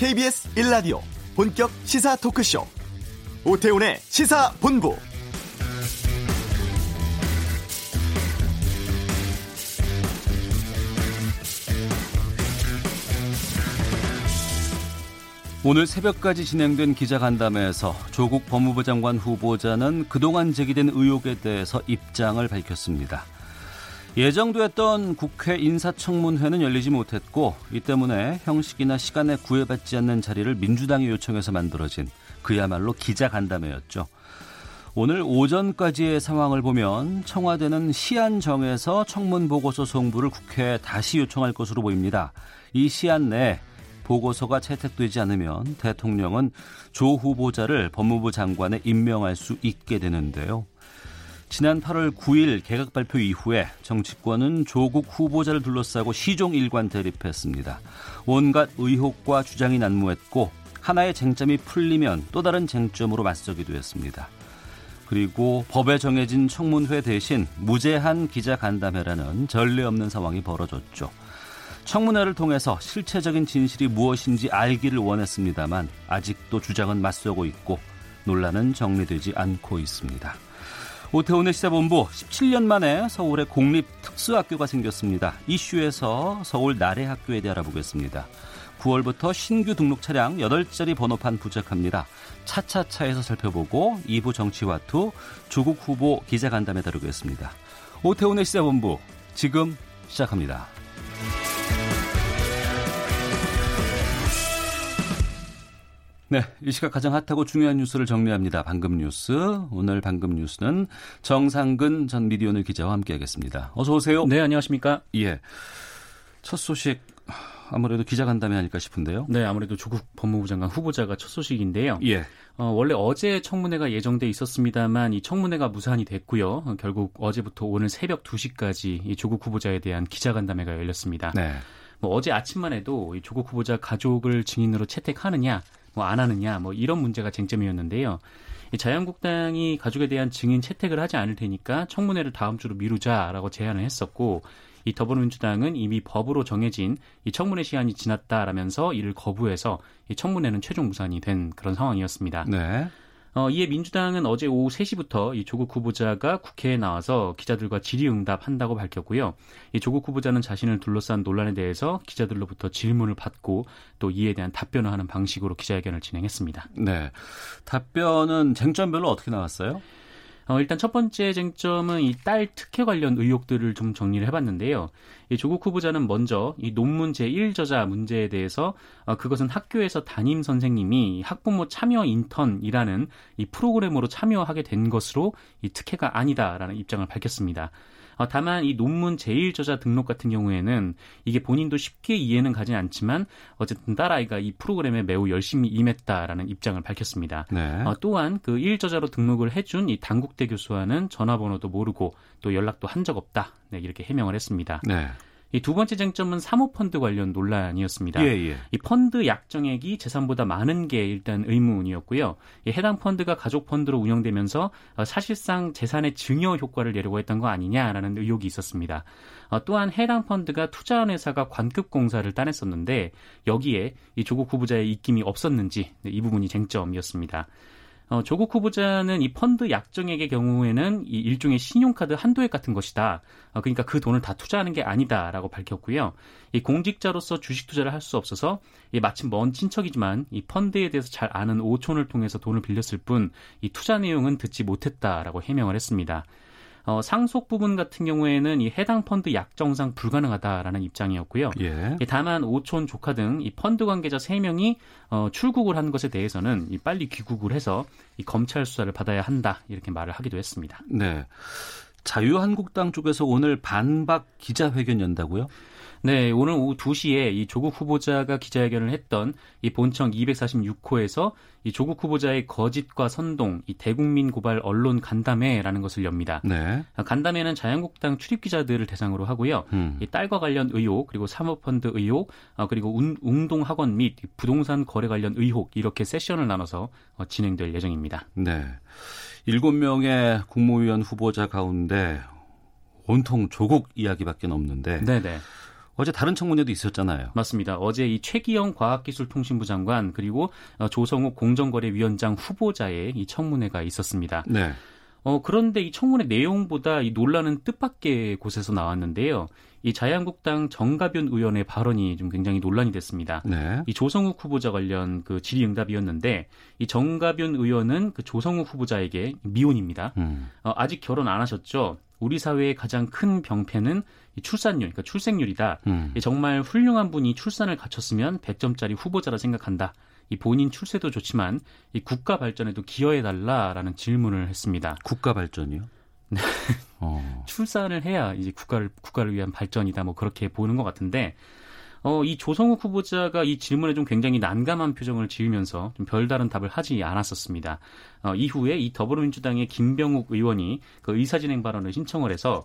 KBS 1라디오 본격 시사 토크쇼 오태훈의 시사본부. 오늘 새벽까지 진행된 기자간담회에서 조국 법무부 장관 후보자는 그동안 제기된 의혹에 대해서 입장을 밝혔습니다. 예정됐던 국회 인사청문회는 열리지 못했고 이 때문에 형식이나 시간에 구애받지 않는 자리를 민주당이 요청해서 만들어진 그야말로 기자간담회였죠. 오늘 오전까지의 상황을 보면 청와대는 시한 정해서 청문보고서 송부를 국회에 다시 요청할 것으로 보입니다. 이 시한 내에 보고서가 채택되지 않으면 대통령은 조 후보자를 법무부 장관에 임명할 수 있게 되는데요. 지난 8월 9일 개각 발표 이후에 정치권은 조국 후보자를 둘러싸고 시종일관 대립했습니다. 온갖 의혹과 주장이 난무했고 하나의 쟁점이 풀리면 또 다른 쟁점으로 맞서기도 했습니다. 그리고 법에 정해진 청문회 대신 무제한 기자간담회라는 전례 없는 상황이 벌어졌죠. 청문회를 통해서 실체적인 진실이 무엇인지 알기를 원했습니다만 아직도 주장은 맞서고 있고 논란은 정리되지 않고 있습니다. 오태훈의 시사본부, 17년 만에 서울에 공립특수학교가 생겼습니다. 이슈에서 서울 나래학교에 대해 알아보겠습니다. 9월부터 신규 등록 차량 8자리 번호판 부착합니다. 차차차에서 살펴보고 2부 정치화투, 조국 후보 기자간담회 다루겠습니다. 오태훈의 시사본부, 지금 시작합니다. 네, 이 시각 가장 핫하고 중요한 뉴스를 정리합니다. 방금 뉴스. 오늘 방금 뉴스는 정상근 전 미디어오늘 기자와 함께하겠습니다. 어서 오세요. 네, 안녕하십니까. 예, 첫 소식 아무래도 기자간담회 아닐까 싶은데요. 네, 아무래도 조국 법무부 장관 후보자가 첫 소식인데요. 예. 원래 어제 청문회가 예정돼 있었습니다만 이 청문회가 무산이 됐고요. 결국 어제부터 오늘 새벽 2시까지 이 조국 후보자에 대한 기자간담회가 열렸습니다. 네. 어제 아침만 해도 이 조국 후보자 가족을 증인으로 채택하느냐 안 하느냐 이런 문제가 쟁점이었는데요. 자유한국당이 가족에 대한 증인 채택을 하지 않을 테니까 청문회를 다음 주로 미루자라고 제안을 했었고 이 더불어민주당은 이미 법으로 정해진 이 청문회 시한이 지났다라면서 이를 거부해서 이 청문회는 최종 무산이 된 그런 상황이었습니다. 네. 이에 민주당은 어제 오후 3시부터 이 조국 후보자가 국회에 나와서 기자들과 질의응답한다고 밝혔고요. 이 조국 후보자는 자신을 둘러싼 논란에 대해서 기자들로부터 질문을 받고 또 이에 대한 답변을 하는 방식으로 기자회견을 진행했습니다. 네, 답변은 쟁점별로 어떻게 나왔어요? 일단 첫 번째 쟁점은 이 딸 특혜 관련 의혹들을 좀 정리를 해봤는데요. 이 조국 후보자는 먼저 이 논문 제1저자 문제에 대해서 그것은 학교에서 담임 선생님이 학부모 참여 인턴이라는 이 프로그램으로 참여하게 된 것으로 이 특혜가 아니다라는 입장을 밝혔습니다. 다만 이 논문 제1저자 등록 같은 경우에는 이게 본인도 쉽게 이해는 가진 않지만 어쨌든 딸아이가 이 프로그램에 매우 열심히 임했다라는 입장을 밝혔습니다. 네. 또한 그 1저자로 등록을 해준 이 단국대 교수와는 전화번호도 모르고 또 연락도 한 적 없다. 네, 이렇게 해명을 했습니다. 네. 이 두 번째 쟁점은 사모펀드 관련 논란이었습니다. 예. 이 펀드 약정액이 재산보다 많은 게 일단 의문이었고요. 해당 펀드가 가족 펀드로 운영되면서 사실상 재산의 증여 효과를 내려고 했던 거 아니냐라는 의혹이 있었습니다. 또한 해당 펀드가 투자한 회사가 관급 공사를 따냈었는데 여기에 이 조국 후보자의 입김이 없었는지 이 부분이 쟁점이었습니다. 조국 후보자는 이 펀드 약정액의 경우에는 이 일종의 신용카드 한도액 같은 것이다. 그러니까 그 돈을 다 투자하는 게 아니다라고 밝혔고요. 이 공직자로서 주식 투자를 할 수 없어서 마침 먼 친척이지만 이 펀드에 대해서 잘 아는 오촌을 통해서 돈을 빌렸을 뿐 이 투자 내용은 듣지 못했다라고 해명을 했습니다. 상속 부분 같은 경우에는 이 해당 펀드 약정상 불가능하다라는 입장이었고요. 예. 다만 오촌 조카 등 이 펀드 관계자 3명이 출국을 한 것에 대해서는 이 빨리 귀국을 해서 이 검찰 수사를 받아야 한다 이렇게 말을 하기도 했습니다. 네. 자유한국당 쪽에서 오늘 반박 기자회견 연다고요? 네, 오늘 오후 2시에 이 조국 후보자가 기자회견을 했던 이 본청 246호에서 이 조국 후보자의 거짓과 선동, 이 대국민 고발 언론 간담회라는 것을 엽니다. 네. 간담회는 자유한국당 출입 기자들을 대상으로 하고요. 이 딸과 관련 의혹, 그리고 사모펀드 의혹, 그리고 운동학원 및 부동산 거래 관련 의혹 이렇게 세션을 나눠서 진행될 예정입니다. 네. 7명의 국무위원 후보자 가운데 온통 조국 이야기밖에 없는데 네네. 어제 다른 청문회도 있었잖아요. 맞습니다. 어제 이 최기영 과학기술통신부 장관 그리고 조성욱 공정거래위원장 후보자의 이 청문회가 있었습니다. 네. 그런데 이 청문회 내용보다 이 논란은 뜻밖의 곳에서 나왔는데요. 이 자유한국당 정가변 의원의 발언이 좀 굉장히 논란이 됐습니다. 네. 이 조성욱 후보자 관련 그 질의응답이었는데 이 정가변 의원은 그 조성욱 후보자에게 미혼입니다. 아직 결혼 안 하셨죠? 우리 사회의 가장 큰 병폐는 출산율, 그러니까 출생률이다. 정말 훌륭한 분이 출산을 갖췄으면 100점짜리 후보자라 생각한다. 이 본인 출세도 좋지만 이 국가 발전에도 기여해달라라는 질문을 했습니다. 국가 발전이요? 출산을 해야 이제 국가를 위한 발전이다. 뭐 그렇게 보는 것 같은데 이 조성욱 후보자가 이 질문에 좀 굉장히 난감한 표정을 지으면서 좀 별다른 답을 하지 않았었습니다. 이후에 이 더불어민주당의 김병욱 의원이 그 의사진행 발언을 신청을 해서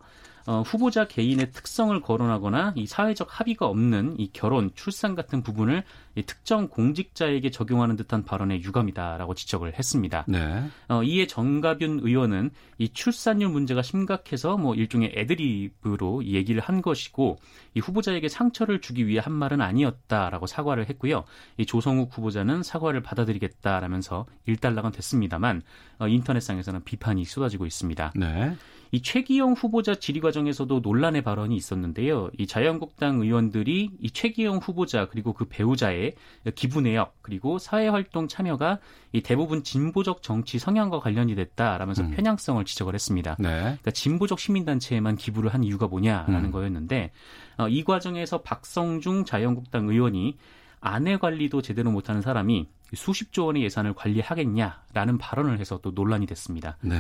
후보자 개인의 특성을 거론하거나 이 사회적 합의가 없는 이 결혼, 출산 같은 부분을 이 특정 공직자에게 적용하는 듯한 발언의 유감이다라고 지적을 했습니다. 네. 이에 정가변 의원은 이 출산율 문제가 심각해서 뭐 일종의 애드립으로 얘기를 한 것이고 이 후보자에게 상처를 주기 위해 한 말은 아니었다라고 사과를 했고요. 이 조성욱 후보자는 사과를 받아들이겠다라면서 일단락은 됐습니다만 인터넷상에서는 비판이 쏟아지고 있습니다. 네. 이 최기영 후보자 질의 과정에서도 논란의 발언이 있었는데요. 이 자유한국당 의원들이 이 최기영 후보자 그리고 그 배우자의 기부 내역 그리고 사회활동 참여가 이 대부분 진보적 정치 성향과 관련이 됐다라면서 편향성을 지적을 했습니다. 네. 그러니까 진보적 시민단체에만 기부를 한 이유가 뭐냐라는 거였는데 이 과정에서 박성중 자유한국당 의원이 아내 관리도 제대로 못하는 사람이 수십조 원의 예산을 관리하겠냐라는 발언을 해서 또 논란이 됐습니다. 네.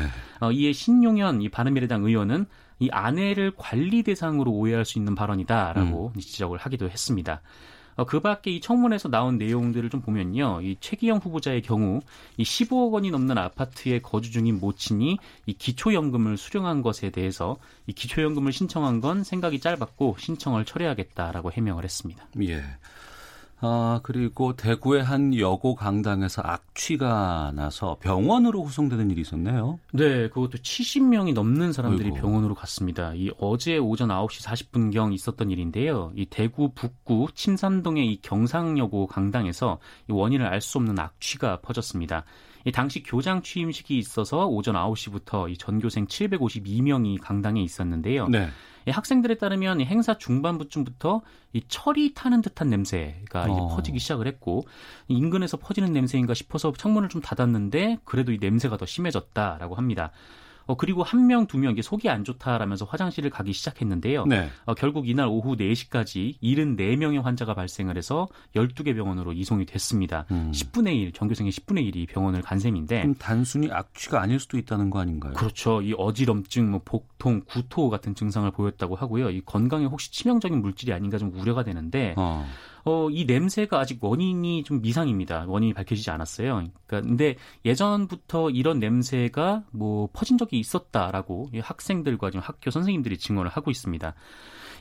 이에 신용현 이 바른미래당 의원은 이 아내를 관리 대상으로 오해할 수 있는 발언이다라고 지적을 하기도 했습니다. 그 밖에 이 청문회에서 나온 내용들을 좀 보면요. 이 최기영 후보자의 경우 이 15억 원이 넘는 아파트에 거주 중인 모친이 이 기초연금을 수령한 것에 대해서 이 기초연금을 신청한 건 생각이 짧았고 신청을 철회하겠다라고 해명을 했습니다. 예. 그리고 대구의 한 여고 강당에서 악취가 나서 병원으로 후송되는 일이 있었네요. 네, 그것도 70명이 넘는 사람들이 어이구. 병원으로 갔습니다. 이 어제 오전 9시 40분경 있었던 일인데요. 이 대구 북구 침산동의 이 경상여고 강당에서 이 원인을 알 수 없는 악취가 퍼졌습니다. 이 당시 교장 취임식이 있어서 오전 9시부터 이 전교생 752명이 강당에 있었는데요. 네. 학생들에 따르면 행사 중반부쯤부터 이 철이 타는 듯한 냄새가 이제 퍼지기 시작을 했고 인근에서 퍼지는 냄새인가 싶어서 창문을 좀 닫았는데 그래도 이 냄새가 더 심해졌다라고 합니다. 그리고 한 명, 두 명 이게 속이 안 좋다라면서 화장실을 가기 시작했는데요. 네. 결국 이날 오후 4시까지 74명의 환자가 발생을 해서 12개 병원으로 이송이 됐습니다. 10분의 1, 전교생의 10분의 1이 병원을 간 셈인데. 그럼 단순히 악취가 아닐 수도 있다는 거 아닌가요? 그렇죠. 이 어지럼증, 뭐 복통, 구토 같은 증상을 보였다고 하고요. 이 건강에 혹시 치명적인 물질이 아닌가 좀 우려가 되는데. 이 냄새가 아직 원인이 좀 미상입니다. 원인이 밝혀지지 않았어요. 그러니까 근데 예전부터 이런 냄새가 뭐 퍼진 적이 있었다라고 학생들과 지금 학교 선생님들이 증언을 하고 있습니다.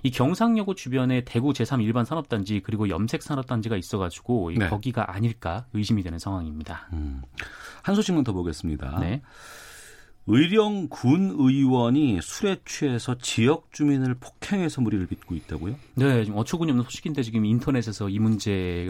이 경상여고 주변에 대구 제3 일반 산업단지 그리고 염색 산업단지가 있어가지고 네. 거기가 아닐까 의심이 되는 상황입니다. 한 소식만 더 보겠습니다. 네. 의령 군 의원이 술에 취해서 지역 주민을 폭행해서 물의를 빚고 있다고요? 네, 지금 어처구니없는 소식인데 지금 인터넷에서 이 문제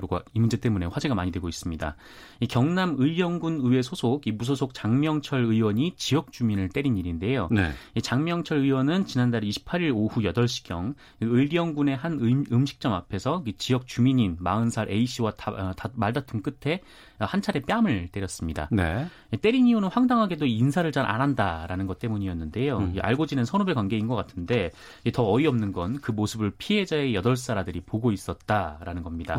때문에 화제가 많이 되고 있습니다. 이 경남 의령군 의회 소속 이 무소속 장명철 의원이 지역 주민을 때린 일인데요. 네. 이 장명철 의원은 지난달 28일 오후 8시경 의령군의 한 음식점 앞에서 이 지역 주민인 40살 A 씨와 말다툼 끝에 한 차례 뺨을 때렸습니다. 네. 때린 이유는 황당하게도 인사를 잘 안 한다라는 것 때문이었는데요. 알고 지낸 선후배 관계인 것 같은데 더 어이없는 건 그 모습을 피해자의 8살 아들이 보고 있었다라는 겁니다.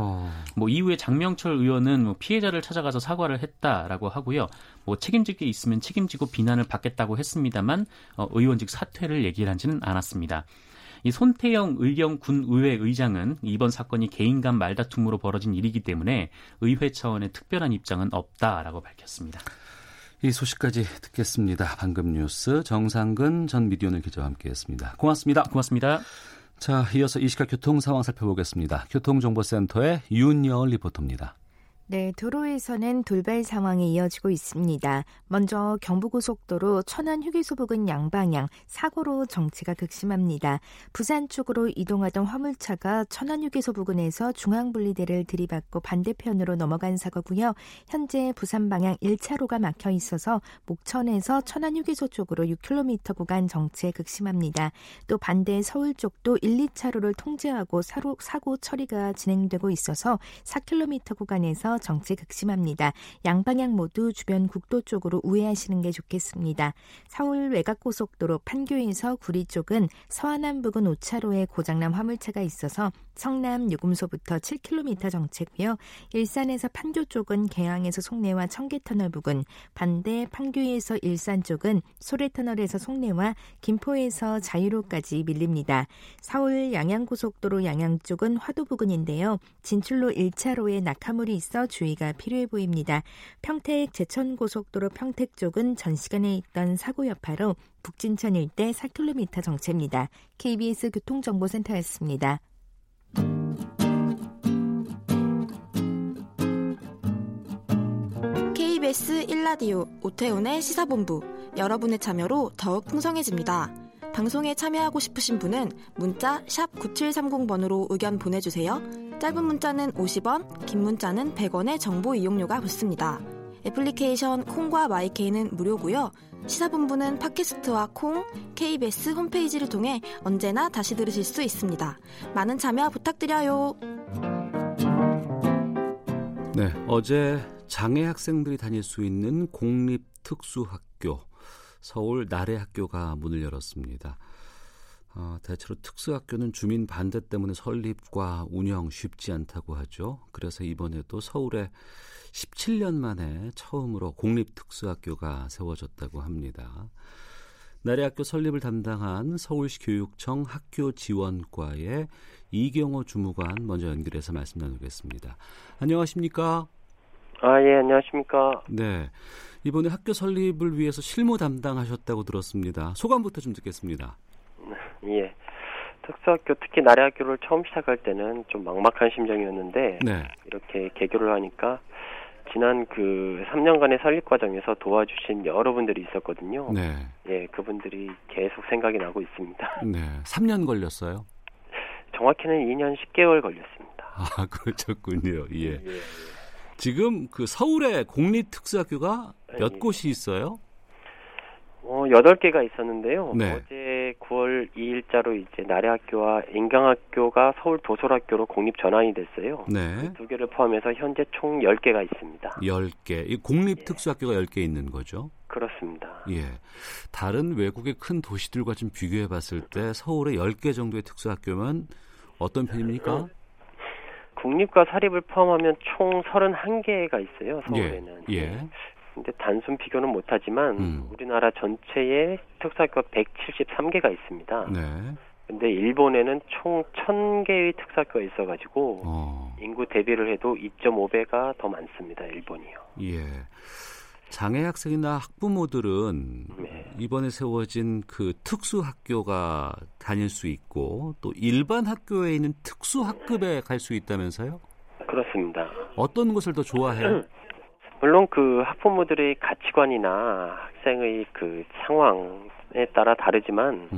뭐 이후에 장명철 의원은 피해자를 찾아가서 사과를 했다라고 하고요. 뭐 책임질 게 있으면 책임지고 비난을 받겠다고 했습니다만 의원직 사퇴를 얘기를 하지는 않았습니다. 이 손태영 의령군의회 의장은 이번 사건이 개인 간 말다툼으로 벌어진 일이기 때문에 의회 차원의 특별한 입장은 없다라고 밝혔습니다. 이 소식까지 듣겠습니다. 방금 뉴스 정상근 전 미디어오늘 기자와 함께했습니다. 고맙습니다. 고맙습니다. 자, 이어서 이 시각 교통 상황 살펴보겠습니다. 교통정보센터의 윤여 리포터입니다. 네, 도로에서는 돌발 상황이 이어지고 있습니다. 먼저 경부고속도로 천안 휴게소 부근 양방향 사고로 정체가 극심합니다. 부산 쪽으로 이동하던 화물차가 천안 휴게소 부근에서 중앙분리대를 들이받고 반대편으로 넘어간 사고고요. 현재 부산 방향 1차로가 막혀 있어서 목천에서 천안 휴게소 쪽으로 6km 구간 정체 극심합니다. 또 반대 서울 쪽도 1, 2차로를 통제하고 사고 처리가 진행되고 있어서 4km 구간에서 정체 극심합니다. 양방향 모두 주변 국도 쪽으로 우회하시는 게 좋겠습니다. 서울 외곽고속도로 판교에서 구리 쪽은 서안암 부근 5차로에 고장난 화물차가 있어서 성남 요금소부터 7km 정체고요. 일산에서 판교 쪽은 개항에서 송내와 청계터널 부근, 반대 판교에서 일산 쪽은 소래터널에서 송내와 김포에서 자유로까지 밀립니다. 서울 양양고속도로 양양 쪽은 화도 부근인데요. 진출로 1차로에 낙하물이 있어 주의가 필요해 보입니다. 평택 제천고속도로 평택 쪽은 전 시간에 있던 사고 여파로 북진천 일대 4km 정체입니다. KBS 교통정보센터였습니다. KBS 1라디오 오태훈의 시사본부, 여러분의 참여로 더욱 풍성해집니다. 방송에 참여하고 싶으신 분은 문자 샵 9730번으로 의견 보내주세요. 짧은 문자는 50원, 긴 문자는 100원의 정보 이용료가 붙습니다. 애플리케이션 콩과 마이케이는 무료고요. 시사본부는 팟캐스트와 콩, KBS 홈페이지를 통해 언제나 다시 들으실 수 있습니다. 많은 참여 부탁드려요. 네, 어제 장애 학생들이 다닐 수 있는 공립특수학교, 서울 나래학교가 문을 열었습니다. 대체로 특수학교는 주민 반대 때문에 설립과 운영 쉽지 않다고 하죠. 그래서 이번에도 서울에 17년 만에 처음으로 공립특수학교가 세워졌다고 합니다. 나래학교 설립을 담당한 서울시교육청 학교지원과의 이경호 주무관 먼저 연결해서 말씀 나누겠습니다. 안녕하십니까? 아, 예, 안녕하십니까? 네, 이번에 학교 설립을 위해서 실무 담당하셨다고 들었습니다. 소감부터 좀 듣겠습니다. 예, 특수학교, 특히 나래학교를 처음 시작할 때는 좀 막막한 심정이었는데, 네, 이렇게 개교를 하니까 지난 3년간의 설립 과정에서 도와주신 여러분들이 있었거든요. 네, 예, 그분들이 계속 생각이 나고 있습니다. 네, 3년 걸렸어요? 정확히는 2년 10개월 걸렸습니다. 아, 그렇군요. 예. 예. 지금 서울에 공립 특수학교가 몇 곳이 있어요? 8개가 있었는데요. 네. 어제 9월 2일자로 이제 나래학교와 인강학교가 서울 도솔학교로 공립 전환이 됐어요. 네. 두 개를 포함해서 현재 총 10개가 있습니다. 10개. 이 공립 특수학교가 10개 있는 거죠? 그렇습니다. 예. 다른 외국의 큰 도시들과 좀 비교해 봤을 때 서울에 10개 정도의 특수학교면 어떤 편입니까? 국립과 사립을 포함하면 총 31개가 있어요, 서울에는. 예. 예. 근데 단순 비교는 못하지만 우리나라 전체에 특수학교가 173개가 있습니다. 네. 근데 일본에는 총 1,000개의 특수학교가 있어가지고 인구 대비를 해도 2.5배가 더 많습니다, 일본이요. 예. 장애 학생이나 학부모들은, 네, 이번에 세워진 특수학교가 다닐 수 있고 또 일반 학교에 있는 특수학급에 갈 수 있다면서요? 그렇습니다. 어떤 것을 더 좋아해요? 물론 학부모들의 가치관이나 학생의 상황에 따라 다르지만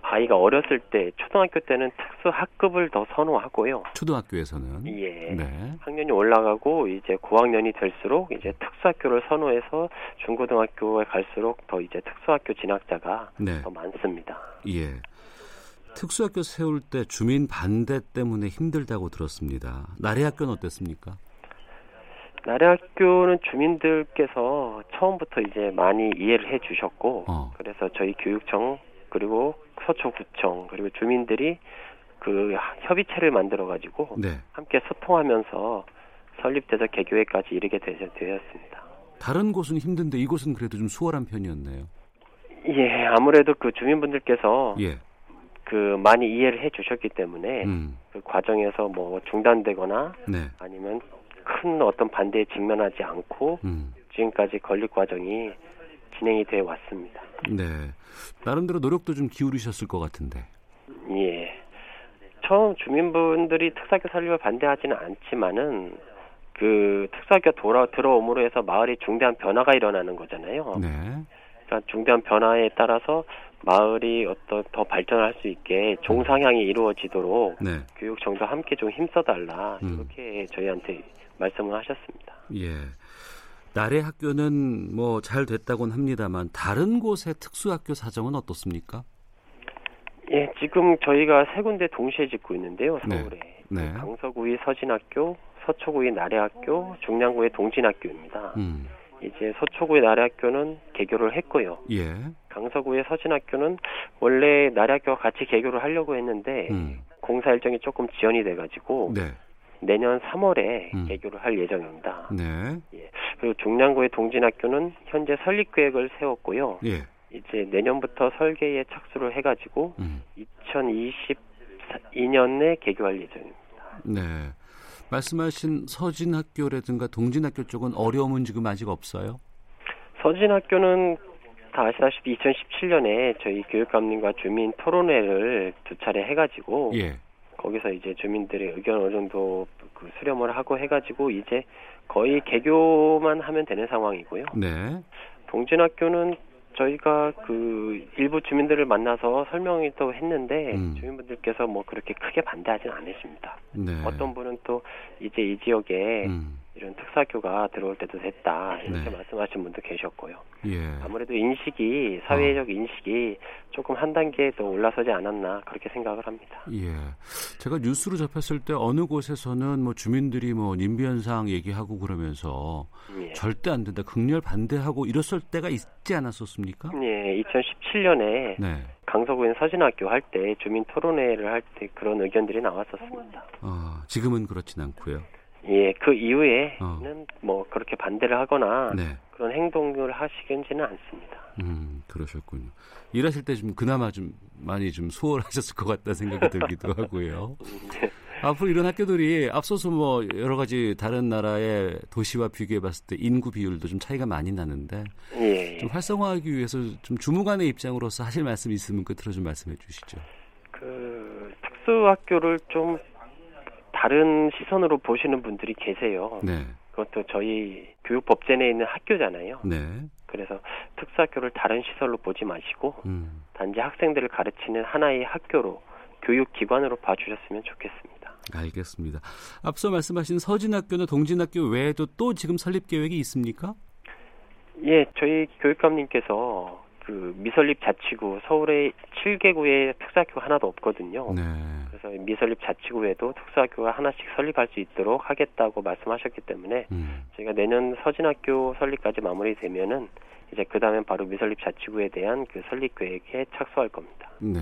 아이가 어렸을 때 초등학교 때는 특수학급을 더 선호하고요. 초등학교에서는, 예, 네, 학년이 올라가고 이제 고학년이 될수록 이제 특수학교를 선호해서 중고등학교에 갈수록 더 이제 특수학교 진학자가, 네, 더 많습니다. 예. 특수학교 세울 때 주민 반대 때문에 힘들다고 들었습니다. 나래학교는 어땠습니까? 나래학교는 주민들께서 처음부터 이제 많이 이해를 해주셨고, 그래서 저희 교육청 그리고 서초구청 그리고 주민들이 협의체를 만들어가지고, 네, 함께 소통하면서 설립돼서 개교회까지 이르게 되었습니다. 다른 곳은 힘든데 이곳은 그래도 좀 수월한 편이었네요. 예, 아무래도 주민분들께서, 예, 많이 이해를 해주셨기 때문에 과정에서 중단되거나, 네, 아니면 큰 어떤 반대에 직면하지 않고 지금까지 건립 과정이 진행이 되어 왔습니다. 네, 나름대로 노력도 좀 기울이셨을 것 같은데. 예, 처음 주민분들이 특수학교 설립을 반대하지는 않지만은 그 특사학교 들어옴으로 해서 마을에 중대한 변화가 일어나는 거잖아요. 네. 그러니까 중대한 변화에 따라서 마을이 어떤 더 발전할 수 있게 종상향이 이루어지도록 네. 교육청도 함께 좀 힘써달라 이렇게 저희한테 말씀을 하셨습니다. 예. 나래학교는 뭐 잘 됐다고는 합니다만 다른 곳의 특수학교 사정은 어떻습니까? 예, 지금 저희가 세 군데 동시에 짓고 있는데요. 서울에 네. 강서구의 서진학교, 서초구의 나래학교, 중량구의 동진학교입니다. 이제 서초구의 나래학교는 개교를 했고요. 예. 강서구의 서진학교는 원래 나래학교와 같이 개교를 하려고 했는데 공사 일정이 조금 지연이 돼가지고 네. 내년 3월에 개교를 할 예정입니다. 네. 예. 그리고 중량구의 동진학교는 현재 설립 계획을 세웠고요. 예. 이제 내년부터 설계에 착수를 해가지고 2022년에 개교할 예정입니다. 네. 말씀하신 서진학교라든가 동진학교 쪽은 어려움은 지금 아직 없어요? 서진학교는 다 아시다시피 2017년에 저희 교육감님과 주민 토론회를 두 차례 해가지고 예. 거기서 이제 주민들의 의견 어느 정도 수렴을 하고 해가지고 이제 거의 개교만 하면 되는 상황이고요. 네. 동진학교는 저희가 그 일부 주민들을 만나서 설명을 또 했는데 주민분들께서 뭐 그렇게 크게 반대하진 않으십니다. 네. 어떤 분은 또 이제 이 지역에 이런 특사학교가 들어올 때도 됐다 이렇게 네. 말씀하신 분도 계셨고요. 예. 아무래도 인식이 사회적 인식이 조금 한 단계 더 올라서지 않았나 그렇게 생각을 합니다. 예, 제가 뉴스로 접했을 때 어느 곳에서는 뭐 주민들이 뭐 님비현상 얘기하고 그러면서 예. 절대 안 된다, 극렬 반대하고 이랬을 때가 있지 않았었습니까? 예, 2017년에 네. 강서구인 서진학교 할 때 주민 토론회를 할 때 그런 의견들이 나왔었습니다. 지금은 그렇진 않고요. 예, 그 이후에는 뭐 그렇게 반대를 하거나 네. 그런 행동을 하시는지는 않습니다. 그러셨군요. 일하실 때 좀 그나마 좀 많이 좀 수월하셨을 것 같다 생각이 들기도 하고요. 네. 앞으로 이런 학교들이 앞서서 뭐 여러 가지 다른 나라의 도시와 비교해 봤을 때 인구 비율도 좀 차이가 많이 나는데 예, 예. 좀 활성화하기 위해서 좀 주무관의 입장으로서 하실 말씀이 있으면 끝으로 좀 말씀해 주시죠. 그 특수학교를 좀 다른 시선으로 보시는 분들이 계세요. 네. 그것도 저희 교육법제 내에 있는 학교잖아요. 네. 그래서 특수학교를 다른 시설로 보지 마시고 단지 학생들을 가르치는 하나의 학교로 교육기관으로 봐주셨으면 좋겠습니다. 알겠습니다. 앞서 말씀하신 서진학교나 동진학교 외에도 또 지금 설립 계획이 있습니까? 예, 저희 교육감님께서 그 미설립 자치구 서울의 7개구에 특수학교가 하나도 없거든요. 네. 그래서 미설립 자치구에도 특수학교가 하나씩 설립할 수 있도록 하겠다고 말씀하셨기 때문에 제가 내년 서진학교 설립까지 마무리되면은 이제 그 다음엔 바로 미설립 자치구에 대한 그 설립 계획에 착수할 겁니다. 네.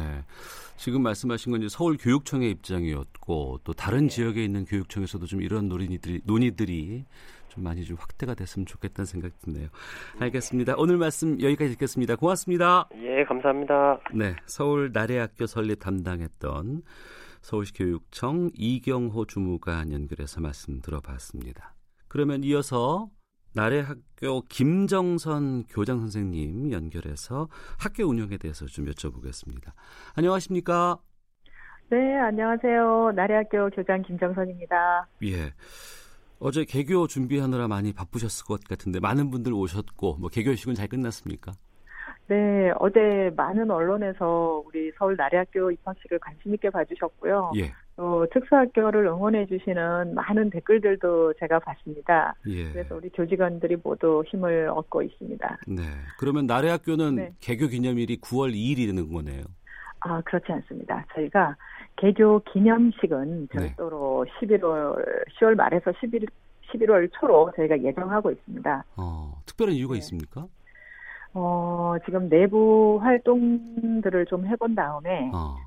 지금 말씀하신 건 이제 서울 교육청의 입장이었고 또 다른 네. 지역에 있는 교육청에서도 좀 이런 논의들이 좀 많이 좀 확대가 됐으면 좋겠다는 생각이 드네요. 알겠습니다. 오늘 말씀 여기까지 듣겠습니다. 고맙습니다. 예, 감사합니다. 네, 서울 나래학교 설립 담당했던 서울시교육청 이경호 주무관 연결해서 말씀 들어봤습니다. 그러면 이어서 나래학교 김정선 교장 선생님 연결해서 학교 운영에 대해서 좀 여쭤보겠습니다. 안녕하십니까? 네, 안녕하세요. 나래학교 교장 김정선입니다. 예. 어제 개교 준비하느라 많이 바쁘셨을 것 같은데 많은 분들 오셨고 뭐 개교식은 잘 끝났습니까? 네, 어제 많은 언론에서 우리 서울 나래학교 입학식을 관심 있게 봐주셨고요. 예. 특수학교를 응원해 주시는 많은 댓글들도 제가 봤습니다. 예. 그래서 우리 교직원들이 모두 힘을 얻고 있습니다. 네, 그러면 나래학교는 네. 개교 기념일이 9월 2일이 되는 거네요. 아, 그렇지 않습니다. 저희가 개교 기념식은 별도로 네. 10월 말에서 11월 초로 저희가 예정하고 있습니다. 특별한 이유가 네. 있습니까? 지금 내부 활동들을 좀 해본 다음에 좀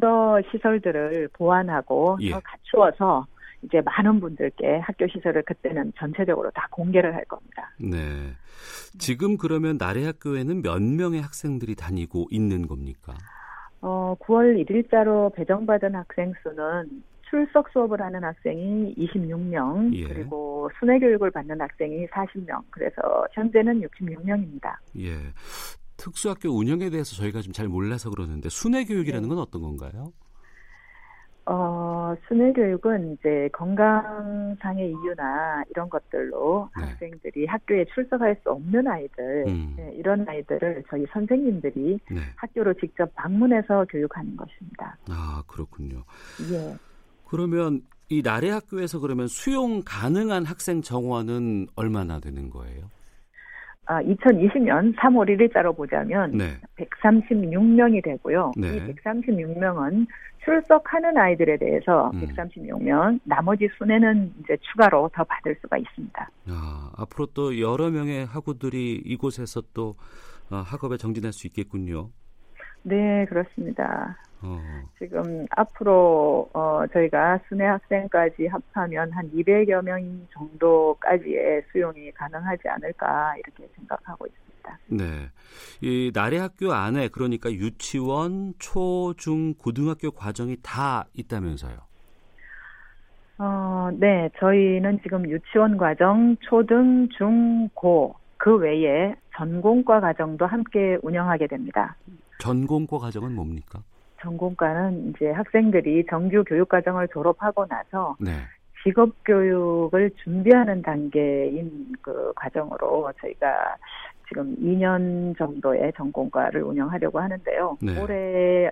더 시설들을 보완하고 예. 더 갖추어서 이제 많은 분들께 학교 시설을 그때는 전체적으로 다 공개를 할 겁니다. 네. 지금 그러면 나래학교에는 몇 명의 학생들이 다니고 있는 겁니까? 9월 1일자로 배정받은 학생 수는 출석 수업을 하는 학생이 26명, 예. 그리고 순회 교육을 받는 학생이 40명, 그래서 현재는 66명입니다. 예, 특수학교 운영에 대해서 저희가 좀 잘 몰라서 그러는데 순회 교육이라는 건 어떤 건가요? 순회 교육은 이제 건강상의 이유나 이런 것들로 네. 학생들이 학교에 출석할 수 없는 아이들, 네, 이런 아이들을 저희 선생님들이 네. 학교로 직접 방문해서 교육하는 것입니다. 아, 그렇군요. 예. 그러면 이 나래학교에서 그러면 수용 가능한 학생 정원은 얼마나 되는 거예요? 아, 2020년 3월 1일자로 보자면 네. 136명이 되고요. 네. 이 136명은 출석하는 아이들에 대해서 136명, 나머지 순에는 이제 추가로 더 받을 수가 있습니다. 아, 앞으로 또 여러 명의 학우들이 이곳에서 또 학업에 정진할 수 있겠군요. 네, 그렇습니다. 지금 앞으로 저희가 순회 학생까지 합하면 한 200여 명 정도까지의 수용이 가능하지 않을까 이렇게 생각하고 있습니다. 네, 이 나래학교 안에 그러니까 유치원, 초, 중, 고등학교 과정이 다 있다면서요? 네, 저희는 지금 유치원 과정, 초등, 중, 고 그 외에 전공과 과정도 함께 운영하게 됩니다. 전공과 과정은 뭡니까? 전공과는 이제 학생들이 정규 교육과정을 졸업하고 나서 네. 직업교육을 준비하는 단계인 그 과정으로 저희가 지금 2년 정도의 전공과를 운영하려고 하는데요. 네. 올해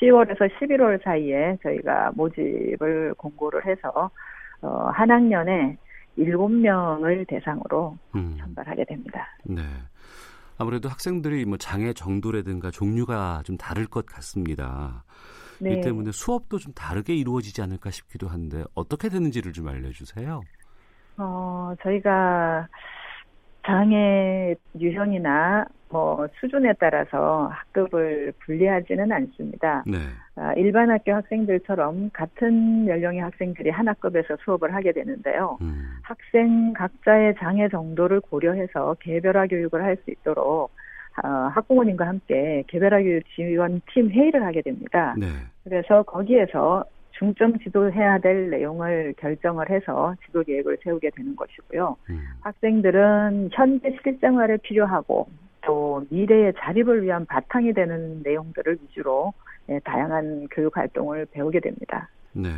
10월에서 11월 사이에 저희가 모집을 공고를 해서 한 학년에 7명을 대상으로 선발하게 됩니다. 네. 아무래도 학생들이 뭐 장애 정도라든가 종류가 좀 다를 것 같습니다. 네. 이 때문에 수업도 좀 다르게 이루어지지 않을까 싶기도 한데 어떻게 되는지를 좀 알려주세요. 저희가 장애 유형이나 뭐 수준에 따라서 학급을 분리하지는 않습니다. 네. 일반 학교 학생들처럼 같은 연령의 학생들이 한 학급에서 수업을 하게 되는데요. 학생 각자의 장애 정도를 고려해서 개별화 교육을 할 수 있도록 학부모님과 함께 개별화 교육 지원팀 회의를 하게 됩니다. 네. 그래서 거기에서 중점 지도해야 될 내용을 결정을 해서 지도 계획을 세우게 되는 것이고요. 학생들은 현재 실생활에 필요하고 또 미래의 자립을 위한 바탕이 되는 내용들을 위주로 다양한 교육 활동을 배우게 됩니다. 네.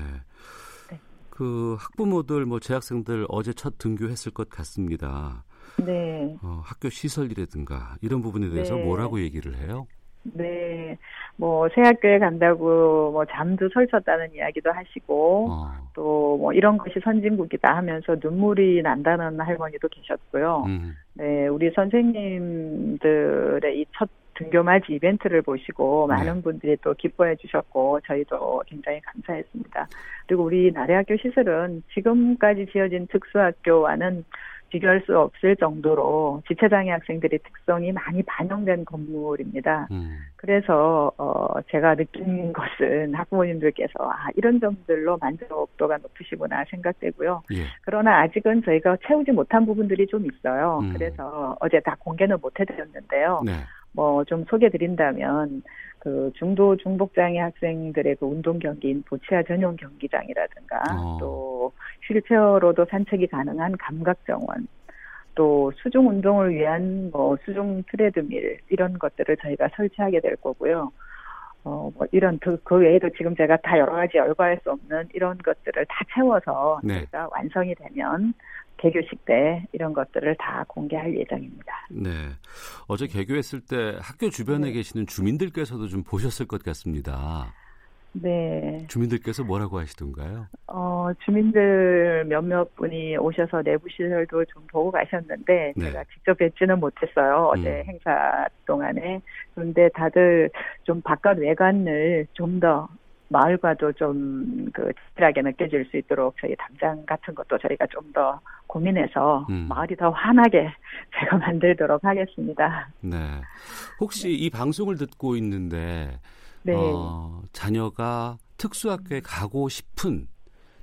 네. 그 학부모들, 뭐 재학생들 어제 첫 등교했을 것 같습니다. 네. 학교 시설이라든가 이런 부분에 대해서 네. 뭐라고 얘기를 해요? 네, 뭐 새 학교에 간다고 뭐 잠도 설쳤다는 이야기도 하시고 또 뭐 이런 것이 선진국이다 하면서 눈물이 난다는 할머니도 계셨고요. 네, 우리 선생님들의 이 첫 등교맞이 이벤트를 보시고 많은 네. 분들이 또 기뻐해 주셨고 저희도 굉장히 감사했습니다. 그리고 우리 나래학교 시설은 지금까지 지어진 특수학교와는 비교할 수 없을 정도로 지체장애 학생들의 특성이 많이 반영된 건물입니다. 그래서 제가 느낀 것은 학부모님들께서 이런 점들로 만족도가 높으시구나 생각되고요. 예. 그러나 아직은 저희가 채우지 못한 부분들이 좀 있어요. 그래서 어제 다 공개는 못해드렸는데요. 네. 뭐 좀 소개드린다면 그 중도 중복장애 학생들의 그 운동 경기인 보치아 전용 경기장이라든가 또 휠체어로도 산책이 가능한 감각 정원, 또 수중 운동을 위한 뭐 수중 트레드밀 이런 것들을 저희가 설치하게 될 거고요. 뭐 이런 그 외에도 지금 제가 다 여러 가지 열거할 수 없는 이런 것들을 다 채워서 네. 저희가 완성이 되면. 개교식 때 이런 것들을 다 공개할 예정입니다. 네, 어제 개교했을 때 학교 주변에 네. 계시는 주민들께서도 좀 보셨을 것 같습니다. 네. 주민들께서 뭐라고 하시던가요? 주민들 몇몇 분이 오셔서 내부 시설도 좀 보고 가셨는데 네. 제가 직접 뵙지는 못했어요. 어제 행사 동안에. 그런데 다들 좀 바깥 외관을 좀 더 마을과도 좀 그 친밀하게 느껴질 수 있도록 저희 담장 같은 것도 저희가 좀 더 고민해서 마을이 더 환하게 제가 만들도록 하겠습니다. 네. 혹시 네. 이 방송을 듣고 있는데 네. 자녀가 특수학교에 가고 싶은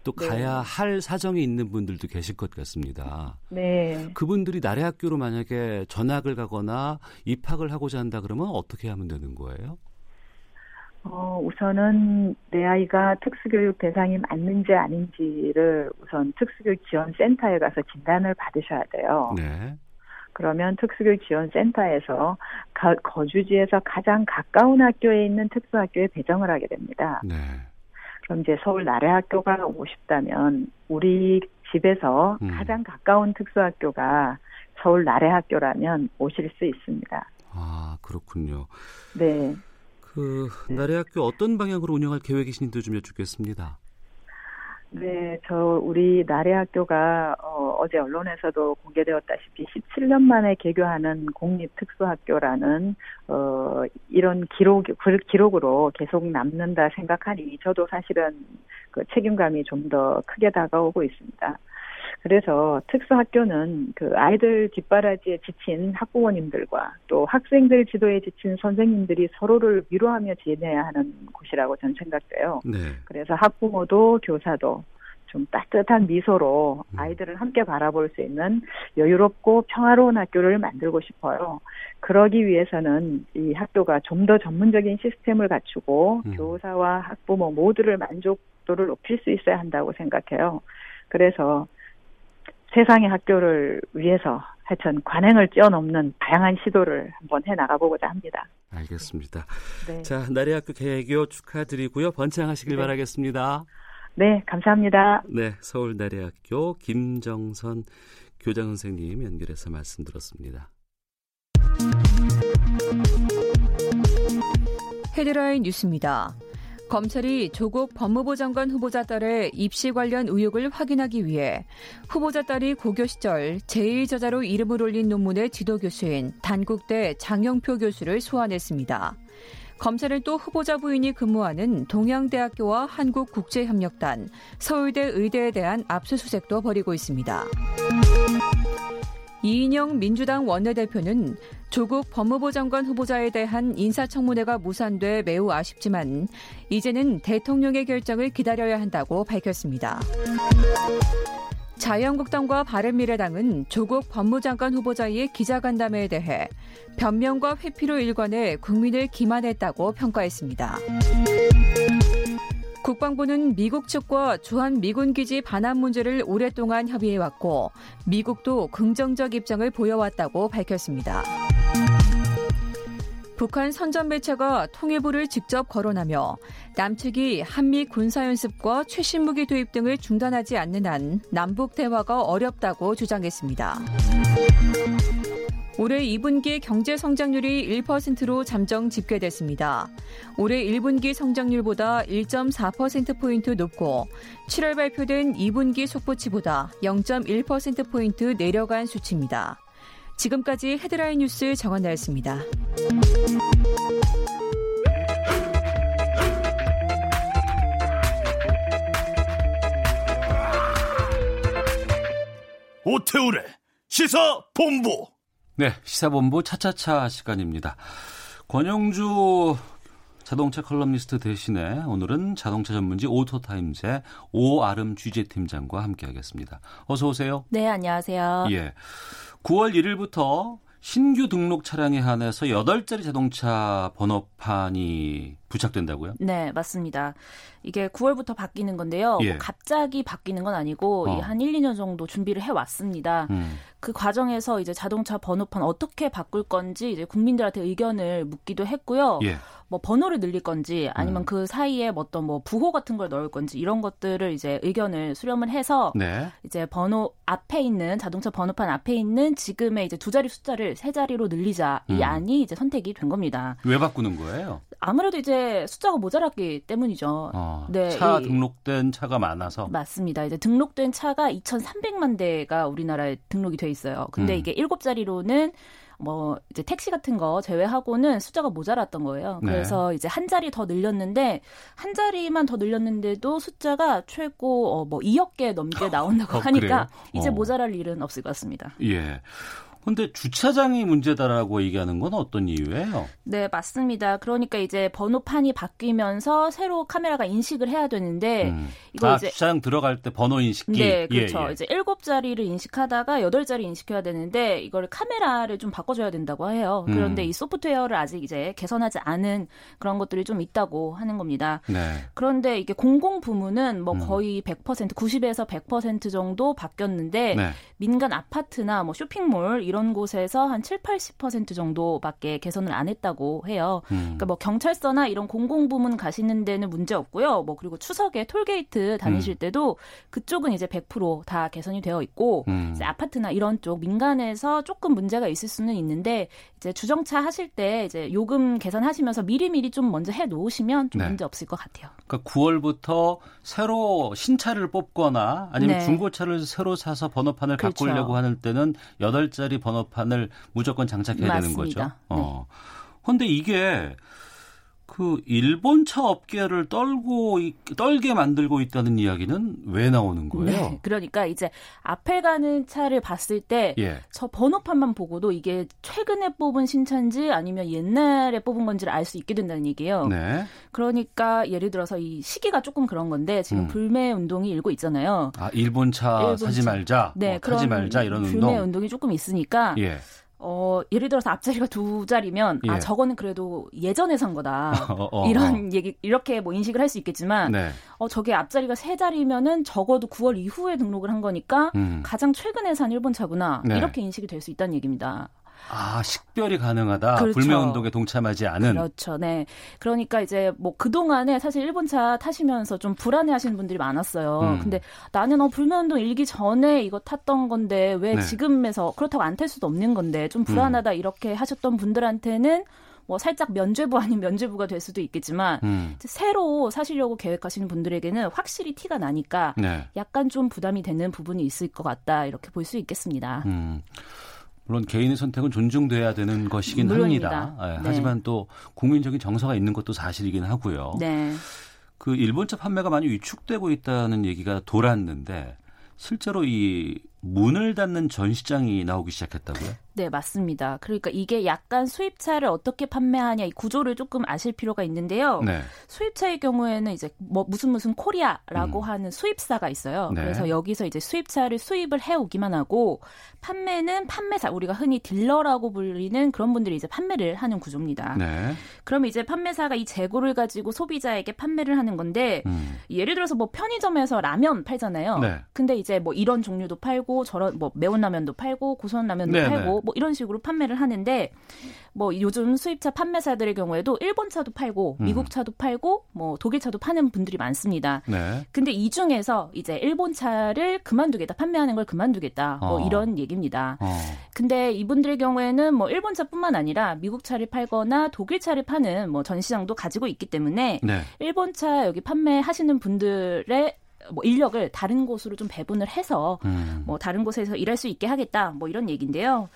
또 네. 가야 할 사정이 있는 분들도 계실 것 같습니다. 네. 그분들이 나래학교로 만약에 전학을 가거나 입학을 하고자 한다 그러면 어떻게 하면 되는 거예요? 우선은 내 아이가 특수교육 대상이 맞는지 아닌지를 우선 특수교육 지원센터에 가서 진단을 받으셔야 돼요. 네. 그러면 특수교육 지원센터에서 거주지에서 가장 가까운 학교에 있는 특수학교에 배정을 하게 됩니다. 네. 현재 서울 나래학교가 오고 싶다면 우리 집에서 가장 가까운 특수학교가 서울 나래학교라면 오실 수 있습니다. 아, 그렇군요. 네. 그 나래학교 어떤 방향으로 운영할 계획이신지도 좀 여쭙겠습니다. 네, 우리 나래학교가 어제 언론에서도 공개되었다시피 17년 만에 개교하는 공립특수학교라는 이런 기록으로 계속 남는다 생각하니 저도 사실은 그 책임감이 좀 더 크게 다가오고 있습니다. 그래서 특수학교는 그 아이들 뒷바라지에 지친 학부모님들과 또 학생들 지도에 지친 선생님들이 서로를 위로하며 지내야 하는 곳이라고 저는 생각돼요. 네. 그래서 학부모도 교사도 좀 따뜻한 미소로 아이들을 함께 바라볼 수 있는 여유롭고 평화로운 학교를 만들고 싶어요. 그러기 위해서는 이 학교가 좀 더 전문적인 시스템을 갖추고 교사와 학부모 모두를 만족도를 높일 수 있어야 한다고 생각해요. 그래서 세상의 학교를 위해서 하여튼 관행을 뛰어넘는 다양한 시도를 한번 해나가보고자 합니다. 알겠습니다. 네. 자, 나래학교 개교 축하드리고요. 번창하시길 네. 바라겠습니다. 네, 감사합니다. 네, 서울 나래학교 김정선 교장 선생님 연결해서 말씀드렸습니다. 헤드라인 뉴스입니다. 검찰이 조국 법무부 장관 후보자 딸의 입시 관련 의혹을 확인하기 위해 후보자 딸이 고교 시절 제2저자로 이름을 올린 논문의 지도교수인 단국대 장영표 교수를 소환했습니다. 검찰은 또 후보자 부인이 근무하는 동양대학교와 한국국제협력단, 서울대 의대에 대한 압수수색도 벌이고 있습니다. 이인영 민주당 원내대표는 조국 법무부 장관 후보자에 대한 인사청문회가 무산돼 매우 아쉽지만 이제는 대통령의 결정을 기다려야 한다고 밝혔습니다. 자유한국당과 바른미래당은 조국 법무장관 후보자의 기자간담회에 대해 변명과 회피로 일관해 국민을 기만했다고 평가했습니다. 국방부는 미국 측과 주한 미군기지 반환 문제를 오랫동안 협의해왔고 미국도 긍정적 입장을 보여왔다고 밝혔습니다. 북한 선전 매체가 통일부를 직접 거론하며 남측이 한미 군사연습과 최신 무기 도입 등을 중단하지 않는 한 남북 대화가 어렵다고 주장했습니다. 올해 2분기 경제 성장률이 1%로 잠정 집계됐습니다. 올해 1분기 성장률보다 1.4%포인트 높고 7월 발표된 2분기 속보치보다 0.1%포인트 내려간 수치입니다. 지금까지 헤드라인 뉴스 정원나였습니다. 오태우래 시사본부. 네, 시사본부 차차차 시간입니다. 권영주 자동차 컬럼니스트 대신에 오늘은 자동차 전문지 오토타임즈의 오아름 취재팀장과 함께하겠습니다. 어서 오세요. 네, 안녕하세요. 예, 9월 1일부터 신규 등록 차량에 한해서 8자리 자동차 번호판이 부착된다고요? 네, 맞습니다. 이게 9월부터 바뀌는 건데요. 예. 뭐 갑자기 바뀌는 건 아니고 한 1, 2년 정도 준비를 해왔습니다. 그 과정에서 이제 자동차 번호판 어떻게 바꿀 건지 이제 국민들한테 의견을 묻기도 했고요. 예. 뭐 번호를 늘릴 건지 아니면 그 사이에 어떤 뭐 부호 같은 걸 넣을 건지 이런 것들을 이제 의견을 수렴을 해서 네. 이제 번호 앞에 있는 자동차 번호판 앞에 있는 지금의 이제 2자리 숫자를 3자리로 늘리자 이 안이 이제 선택이 된 겁니다. 왜 바꾸는 거예요? 아무래도 이제 숫자가 모자랐기 때문이죠. 네, 차 등록된 차가 많아서. 맞습니다. 이제 등록된 차가 2,300만 대가 우리나라에 등록이 돼 있어요. 근데 이게 7자리로는 뭐 이제 택시 같은 거 제외하고는 숫자가 모자랐던 거예요. 그래서 네. 이제 한 자리 더 늘렸는데 한 자리만 더 늘렸는데도 숫자가 최고 뭐 2억 개 넘게 나온다고 하니까 이제 모자랄 일은 없을 것 같습니다. 예. 근데 주차장이 문제다라고 얘기하는 건 어떤 이유예요? 네, 맞습니다. 그러니까 이제 번호판이 바뀌면서 새로 카메라가 인식을 해야 되는데 이거 이제 주차장 들어갈 때 번호 인식기. 네, 그렇죠. 예, 예. 이제 7자리를 인식하다가 8자리 인식해야 되는데 이걸 카메라를 좀 바꿔줘야 된다고 해요. 그런데 이 소프트웨어를 아직 이제 개선하지 않은 그런 것들이 좀 있다고 하는 겁니다. 네. 그런데 이게 공공 부문은 뭐 거의 100%, 90에서 100% 정도 바뀌었는데 네. 민간 아파트나 뭐 쇼핑몰 이런 곳에서 한 7, 80% 정도밖에 개선을 안 했다고 해요. 그러니까 뭐 경찰서나 이런 공공부문 가시는 데는 문제 없고요. 뭐 그리고 추석에 톨게이트 다니실 때도 그쪽은 이제 100% 다 개선이 되어 있고 이제 아파트나 이런 쪽 민간에서 조금 문제가 있을 수는 있는데 이제 주정차 하실 때 이제 요금 계산하시면서 미리미리 좀 먼저 해 놓으시면 좀 문제 없을 것 같아요. 그러니까 9월부터 새로 신차를 뽑거나 아니면 중고차를 새로 사서 번호판을 바꾸려고 하는 때는 8자리 번호판을 무조건 장착해야 되는 거죠. 그런데 이게 그 일본차 업계를 떨게 만들고 있다는 이야기는 왜 나오는 거예요? 네, 그러니까 이제 앞에 가는 차를 봤을 때 저 번호판만 보고도 이게 최근에 뽑은 신차인지 아니면 옛날에 뽑은 건지를 알 수 있게 된다는 얘기예요. 네. 그러니까 예를 들어서 이 시기가 조금 그런 건데 지금 불매 운동이 일고 있잖아요. 아, 일본차 사지 말자, 네, 타지 말자 이런 운동. 불매 운동이 조금 있으니까. 예를 들어서 앞자리가 2자리면 아 저거는 그래도 예전에 산 거다 이런 얘기 이렇게 뭐 인식을 할 수 있겠지만 저게 앞자리가 3자리면은 적어도 9월 이후에 등록을 한 거니까 가장 최근에 산 일본 차구나 이렇게 인식이 될 수 있다는 얘기입니다. 아, 식별이 가능하다. 그렇죠. 불매운동에 동참하지 않은. 그렇죠. 네. 그러니까 이제 뭐 그동안에 사실 일본차 타시면서 좀 불안해하시는 분들이 많았어요. 근데 나는 불매운동 일기 전에 이거 탔던 건데 왜 지금에서 그렇다고 안 탈 수도 없는 건데 좀 불안하다 이렇게 하셨던 분들한테는 뭐 살짝 면죄부 아닌 면죄부가 될 수도 있겠지만 새로 사시려고 계획하시는 분들에게는 확실히 티가 나니까 약간 좀 부담이 되는 부분이 있을 것 같다 이렇게 볼 수 있겠습니다. 물론 개인의 선택은 존중돼야 되는 것이긴 합니다. 네. 하지만 또 국민적인 정서가 있는 것도 사실이긴 하고요. 네. 그 일본차 판매가 많이 위축되고 있다는 얘기가 돌았는데 실제로 이 문을 닫는 전시장이 나오기 시작했다고요? 네, 맞습니다. 그러니까 이게 약간 수입차를 어떻게 판매하냐 이 구조를 조금 아실 필요가 있는데요. 수입차의 경우에는 이제 뭐 무슨 코리아라고 하는 수입사가 있어요. 그래서 여기서 이제 수입차를 수입을 해오기만 하고 판매는 판매사, 우리가 흔히 딜러라고 불리는 그런 분들이 이제 판매를 하는 구조입니다. 그럼 이제 판매사가 이 재고를 가지고 소비자에게 판매를 하는 건데 예를 들어서 뭐 편의점에서 라면 팔잖아요. 근데 이제 뭐 이런 종류도 팔고 저런 뭐 매운 라면도 팔고 고소한 라면도 팔고 뭐 이런 식으로 판매를 하는데 뭐 요즘 수입차 판매사들의 경우에도 일본 차도 팔고 미국 차도 팔고 뭐 독일 차도 파는 분들이 많습니다. 근데 이 중에서 이제 일본 차를 그만두겠다, 판매하는 걸 그만두겠다 뭐 이런 얘기입니다. 근데 이분들의 경우에는 뭐 일본 차뿐만 아니라 미국 차를 팔거나 독일 차를 파는 뭐 전시장도 가지고 있기 때문에 일본 차 여기 판매하시는 분들의 뭐 인력을 다른 곳으로 좀 배분을 해서 뭐 다른 곳에서 일할 수 있게 하겠다 뭐 이런 얘기인데요.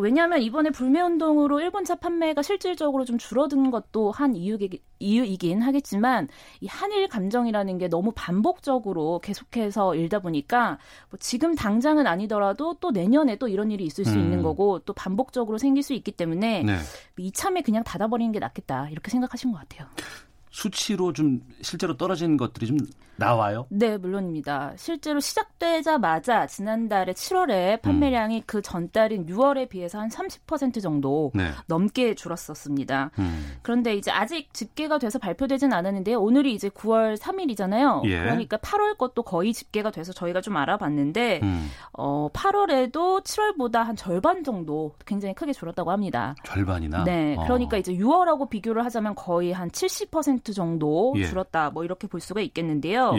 왜냐하면 이번에 불매운동으로 일본차 판매가 실질적으로 좀 줄어든 것도 한 이유이긴 하겠지만 이 한일 감정이라는 게 너무 반복적으로 계속해서 일다 보니까 뭐 지금 당장은 아니더라도 또 내년에 또 이런 일이 있을 수 있는 거고 또 반복적으로 생길 수 있기 때문에 이참에 그냥 닫아버리는 게 낫겠다 이렇게 생각하신 것 같아요. 수치로 좀 실제로 떨어진 것들이 좀 나와요? 네, 물론입니다. 실제로 시작되자마자 지난달에 7월에 판매량이 그 전달인 6월에 비해서 한 30% 정도 넘게 줄었었습니다. 그런데 이제 아직 집계가 돼서 발표되진 않았는데 오늘이 이제 9월 3일이잖아요. 그러니까 8월 것도 거의 집계가 돼서 저희가 좀 알아봤는데 8월에도 7월보다 한 절반 정도 굉장히 크게 줄었다고 합니다. 절반이나? 네, 그러니까 이제 6월하고 비교를 하자면 거의 한 70% 정도 줄었다 뭐 이렇게 볼 수가 있겠는데요.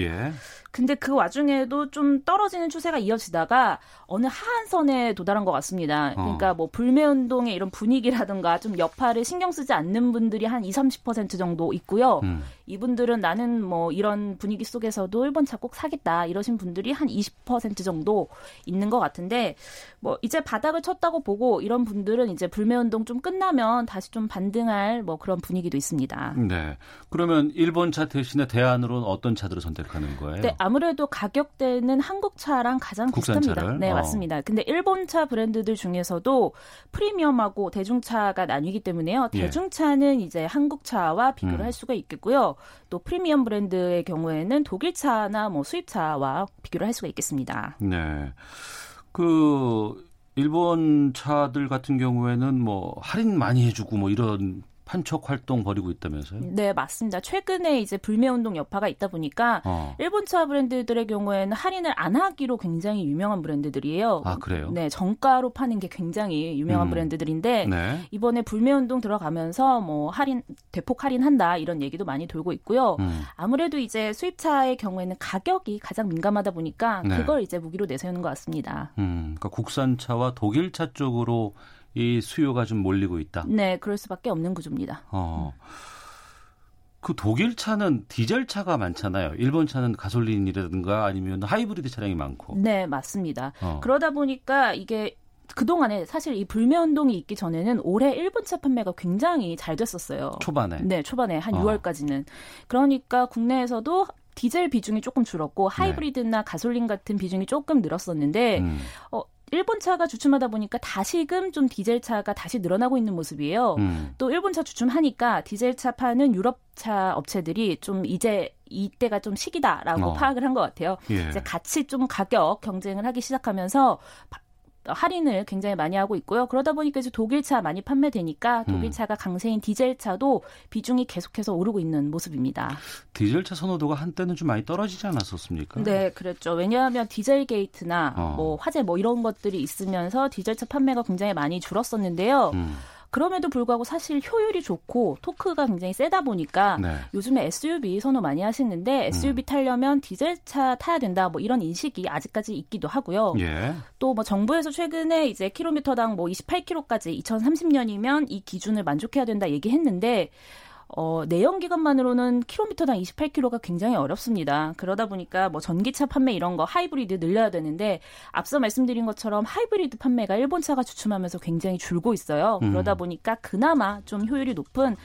근데 그 와중에도 좀 떨어지는 추세가 이어지다가 어느 하한선에 도달한 것 같습니다. 그러니까 뭐 불매운동의 이런 분위기라든가 좀 여파를 신경 쓰지 않는 분들이 한 20, 30% 정도 있고요. 이분들은 나는 뭐 이런 분위기 속에서도 일본차 꼭 사겠다 이러신 분들이 한 20% 정도 있는 것 같은데 뭐 이제 바닥을 쳤다고 보고 이런 분들은 이제 불매운동 좀 끝나면 다시 좀 반등할 뭐 그런 분위기도 있습니다. 네. 그러면 일본차 대신에 대안으로는 어떤 차들을 선택하는 거예요? 네, 아무래도 가격대는 한국차랑 가장 비슷합니다. 네, 맞습니다. 근데 일본차 브랜드들 중에서도 프리미엄하고 대중차가 나뉘기 때문에요. 대중차는 이제 한국차와 비교를 할 수가 있겠고요. 또 프리미엄 브랜드의 경우에는 독일차나 뭐 수입차와 비교를 할 수가 있겠습니다. 네, 그 일본 차들 같은 경우에는 뭐 할인 많이 해주고 뭐 이런 판촉 활동 벌이고 있다면서요? 네, 맞습니다. 최근에 이제 불매운동 여파가 있다 보니까 일본차 브랜드들의 경우에는 할인을 안 하기로 굉장히 유명한 브랜드들이에요. 아, 그래요? 네, 정가로 파는 게 굉장히 유명한 브랜드들인데 네. 이번에 불매운동 들어가면서 뭐 할인, 대폭 할인한다 이런 얘기도 많이 돌고 있고요. 아무래도 이제 수입차의 경우에는 가격이 가장 민감하다 보니까 네. 그걸 이제 무기로 내세우는 것 같습니다. 그러니까 국산차와 독일차 쪽으로 이 수요가 좀 몰리고 있다. 네, 그럴 수밖에 없는 구조입니다. 그 독일 차는 디젤 차가 많잖아요. 일본 차는 가솔린이라든가 아니면 하이브리드 차량이 많고. 네, 맞습니다. 그러다 보니까 이게 그동안에 사실 이 불매운동이 있기 전에는 올해 일본차 판매가 굉장히 잘 됐었어요. 초반에. 네, 초반에 한 6월까지는. 그러니까 국내에서도 디젤 비중이 조금 줄었고 하이브리드나 네. 가솔린 같은 비중이 조금 늘었었는데 일본차가 주춤하다 보니까 다시금 좀 디젤차가 다시 늘어나고 있는 모습이에요. 또 일본차 주춤하니까 디젤차 파는 유럽차 업체들이 좀 이제 이때가 좀 시기다라고 파악을 한 것 같아요. 예. 이제 같이 좀 가격 경쟁을 하기 시작하면서 할인을 굉장히 많이 하고 있고요. 그러다 보니까 이제 독일차 많이 판매되니까 독일차가 강세인 디젤차도 비중이 계속해서 오르고 있는 모습입니다. 디젤차 선호도가 한때는 좀 많이 떨어지지 않았었습니까? 네, 그랬죠. 왜냐하면 디젤 게이트나 뭐 화재 뭐 이런 것들이 있으면서 디젤차 판매가 굉장히 많이 줄었었는데요. 그럼에도 불구하고 사실 효율이 좋고 토크가 굉장히 세다 보니까 네. 요즘에 SUV 선호 많이 하시는데 SUV 타려면 디젤차 타야 된다 뭐 이런 인식이 아직까지 있기도 하고요. 예. 또 뭐 정부에서 최근에 이제 킬로미터당 뭐 28km까지 2030년이면 이 기준을 만족해야 된다 얘기했는데 내연기관만으로는 킬로미터당 28km가 굉장히 어렵습니다. 그러다 보니까 뭐 전기차 판매 이런 거 하이브리드 늘려야 되는데 앞서 말씀드린 것처럼 하이브리드 판매가 일본차가 주춤하면서 굉장히 줄고 있어요. 그러다 보니까 그나마 좀 효율이 높은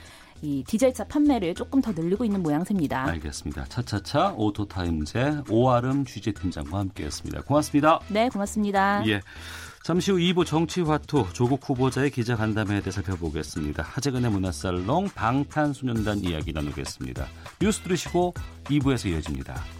이 디젤차 판매를 조금 더 늘리고 있는 모양새입니다. 알겠습니다. 차차차 오토타임즈 오아름 취재팀장과 함께했습니다. 고맙습니다. 네, 고맙습니다. 예. 잠시 후 2부 정치화투 조국 후보자의 기자간담회에 대해 살펴보겠습니다. 하재근의 문화살롱 방탄소년단 이야기 나누겠습니다. 뉴스 들으시고 2부에서 이어집니다.